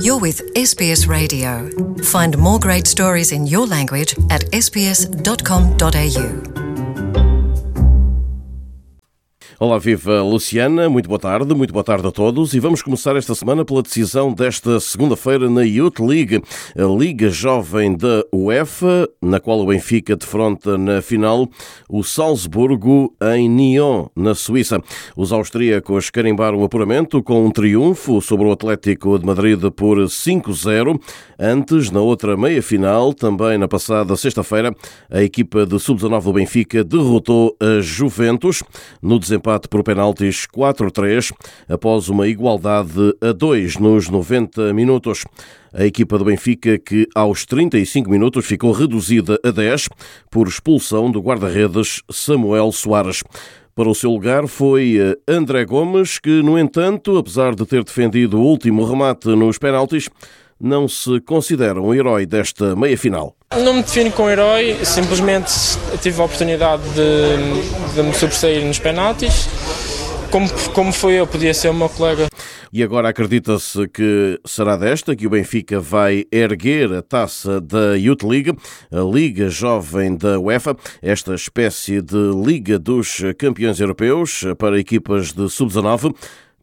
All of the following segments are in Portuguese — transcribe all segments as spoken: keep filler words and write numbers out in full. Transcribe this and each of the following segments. You're with S B S Radio. Find more great stories in your language at s b s dot com dot a u. Olá, viva Luciana, muito boa tarde, muito boa tarde a todos e vamos começar esta semana pela decisão desta segunda-feira na Youth League, a Liga Jovem da UEFA, na qual o Benfica defronta na final o Salzburgo em Nyon, na Suíça. Os austríacos carimbaram o apuramento com um triunfo sobre o Atlético de Madrid por cinco a zero. Antes, na outra meia-final, também na passada sexta-feira, a equipa de sub dezanove do Benfica derrotou a Juventus no desempate por penaltis quatro a três, após uma igualdade a dois nos noventa minutos. A equipa do Benfica, que aos trinta e cinco minutos ficou reduzida a dez por expulsão do guarda-redes Samuel Soares. Para o seu lugar foi André Gomes, que, no entanto, apesar de ter defendido o último remate nos penaltis, não se considera um herói desta meia-final. Não me defino como herói, simplesmente tive a oportunidade de, de me sobressair nos penaltis. Como, como foi eu, podia ser o meu colega. E agora acredita-se que será desta que o Benfica vai erguer a taça da Youth League, a Liga Jovem da UEFA, esta espécie de Liga dos Campeões Europeus para equipas de sub dezanove.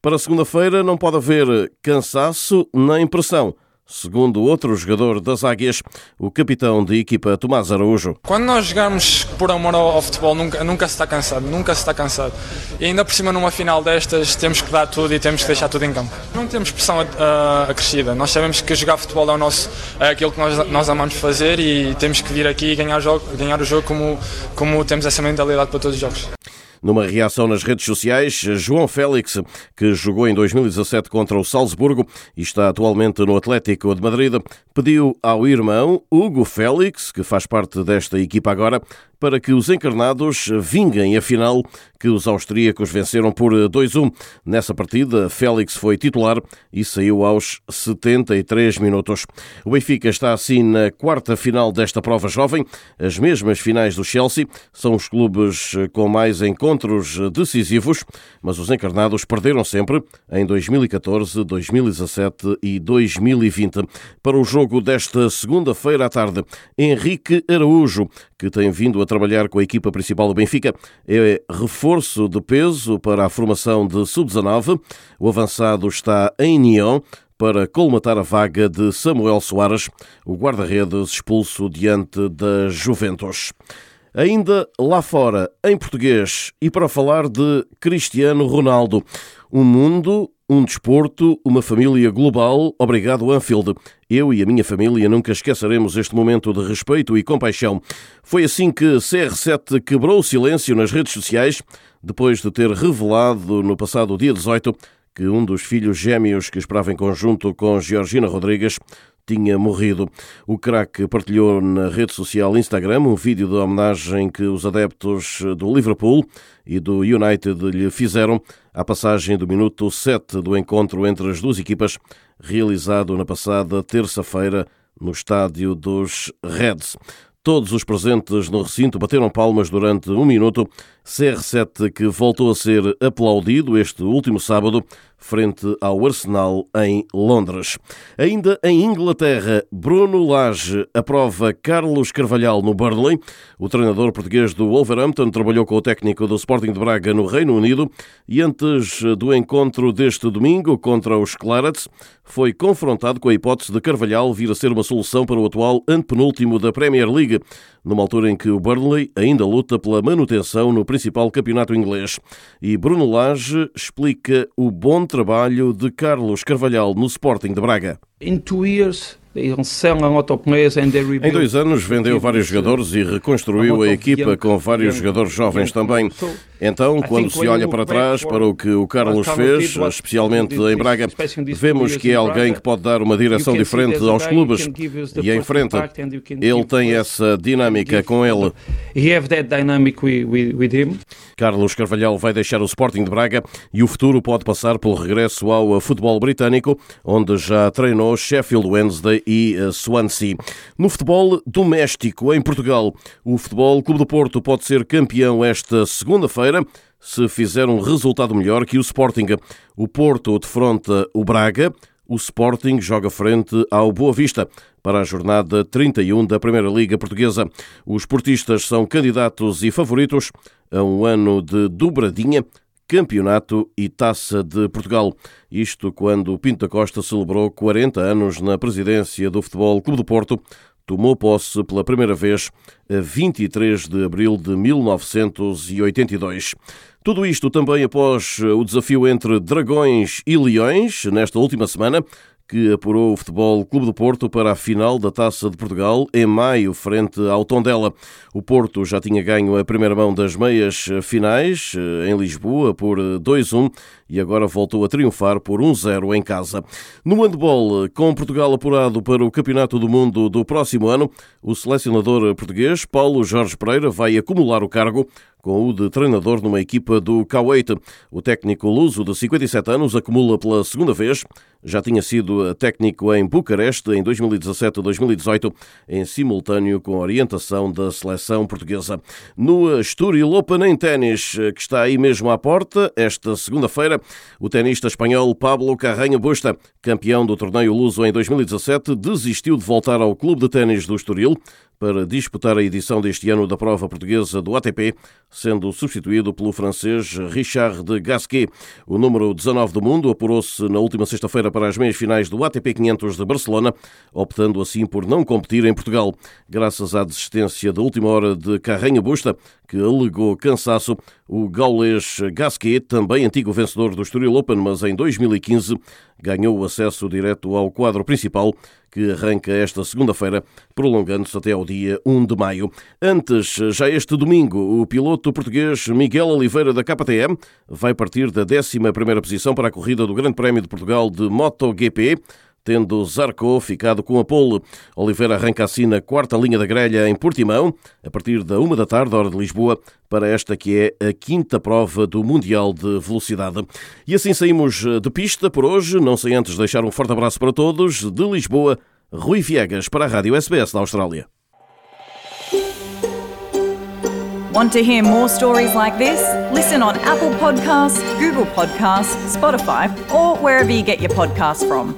Para segunda-feira não pode haver cansaço nem pressão, segundo outro jogador das Águias, o capitão de equipa Tomás Araújo. Quando nós jogamos por amor ao futebol, nunca, nunca se está cansado, nunca se está cansado. E ainda por cima, numa final destas, temos que dar tudo e temos que deixar tudo em campo. Não temos pressão uh, acrescida. Nós sabemos que jogar futebol é, o nosso, é aquilo que nós, nós amamos fazer e temos que vir aqui e ganhar, jogo, ganhar o jogo como, como temos essa mentalidade para todos os jogos. Numa reação nas redes sociais, João Félix, que jogou em dois mil e dezassete contra o Salzburgo e está atualmente no Atlético de Madrid, pediu ao irmão Hugo Félix, que faz parte desta equipa agora, para que os encarnados vinguem a final que os austríacos venceram por dois a um. Nessa partida, Félix foi titular e saiu aos setenta e três minutos. O Benfica está assim na quarta final desta prova jovem. As mesmas finais do Chelsea são os clubes com mais encontros decisivos, mas os encarnados perderam sempre em dois mil e catorze, dois mil e dezassete e dois mil e vinte. Para o jogo desta segunda-feira à tarde, Henrique Araújo, que tem vindo a trabalhar com a equipa principal do Benfica, é reforço de peso para a formação de sub dezanove. O avançado está em Nyon para colmatar a vaga de Samuel Soares, o guarda-redes expulso diante da Juventus. Ainda lá fora, em português, e para falar de Cristiano Ronaldo, um mundo, um desporto, uma família global. Obrigado, Anfield. Eu e a minha família nunca esqueceremos este momento de respeito e compaixão. Foi assim que C R sete quebrou o silêncio nas redes sociais, depois de ter revelado no passado dia dezoito que um dos filhos gêmeos que esperava em conjunto com Georgina Rodrigues tinha morrido. O craque partilhou na rede social Instagram um vídeo de homenagem que os adeptos do Liverpool e do United lhe fizeram à passagem do minuto sete do encontro entre as duas equipas, realizado na passada terça-feira no estádio dos Reds. Todos os presentes no recinto bateram palmas durante um minuto. C R sete, que voltou a ser aplaudido este último sábado, frente ao Arsenal em Londres. Ainda em Inglaterra, Bruno Lage aprova Carlos Carvalhal no Burnley. O treinador português do Wolverhampton trabalhou com o técnico do Sporting de Braga no Reino Unido e antes do encontro deste domingo contra os Clarets, foi confrontado com a hipótese de Carvalhal vir a ser uma solução para o atual antepenúltimo da Premier League, numa altura em que o Burnley ainda luta pela manutenção no principal campeonato inglês. E Bruno Lage explica o bom trabalho de Carlos Carvalhal no Sporting de Braga. Em dois anos vendeu vários jogadores e reconstruiu a equipa com vários jogadores jovens também. Então, quando se olha para trás, para o que o Carlos fez, especialmente em Braga, vemos que é alguém que pode dar uma direção diferente aos clubes e enfrenta. Ele tem essa dinâmica com ele. Carlos Carvalhal vai deixar o Sporting de Braga e o futuro pode passar pelo regresso ao futebol britânico, onde já treinou Sheffield Wednesday e Swansea. No futebol doméstico, em Portugal, o Futebol Clube do Porto pode ser campeão esta segunda-feira se fizer um resultado melhor que o Sporting. O Porto defronta o Braga, o Sporting joga frente ao Boa Vista para a jornada trinta e um da Primeira Liga Portuguesa. Os portistas são candidatos e favoritos a um ano de dobradinha, campeonato e Taça de Portugal. Isto quando Pinto da Costa celebrou quarenta anos na presidência do Futebol Clube do Porto, tomou posse pela primeira vez a vinte e três de abril de mil novecentos e oitenta e dois. Tudo isto também após o desafio entre Dragões e Leões, nesta última semana, que apurou o Futebol Clube do Porto para a final da Taça de Portugal em maio, frente ao Tondela. O Porto já tinha ganho a primeira mão das meias finais em Lisboa por dois a um e agora voltou a triunfar por um a zero em casa. No handball, com Portugal apurado para o Campeonato do Mundo do próximo ano, o selecionador português Paulo Jorge Pereira vai acumular o cargo com o de treinador numa equipa do K oito. O técnico luso de cinquenta e sete anos acumula pela segunda vez. Já tinha sido técnico em Bucareste em dois mil e dezassete a dois mil e dezoito, em simultâneo com a orientação da seleção portuguesa. No Estoril Open em ténis, que está aí mesmo à porta, esta segunda-feira, o tenista espanhol Pablo Carreño Busta, campeão do torneio luso em dois mil e dezassete, desistiu de voltar ao clube de ténis do Estoril para disputar a edição deste ano da prova portuguesa do A T P, sendo substituído pelo francês Richard Gasquet. O número dezanove do mundo apurou-se na última sexta-feira para as meias-finais do A T P quinhentos de Barcelona, optando assim por não competir em Portugal. Graças à desistência da última hora de Carreño Busta, que alegou cansaço, o gaulês Gasquet, também antigo vencedor do Estoril Open, mas em dois mil e quinze, ganhou o acesso direto ao quadro principal, que arranca esta segunda-feira, prolongando-se até ao dia um de maio. Antes, já este domingo, o piloto português Miguel Oliveira da K T M vai partir da décima primeira posição para a corrida do Grande Prémio de Portugal de MotoGP, tendo Zarco ficado com a pole. Oliveira arranca assim na quarta linha da grelha em Portimão, a partir da uma da tarde, hora de Lisboa, para esta que é a quinta prova do Mundial de Velocidade. E assim saímos de pista por hoje, não sem antes deixar um forte abraço para todos. De Lisboa, Rui Viegas, para a Rádio S B S da Austrália. Want to hear more stories like this? Listen on Apple Podcasts, Google Podcasts, Spotify, or wherever you get your podcasts from.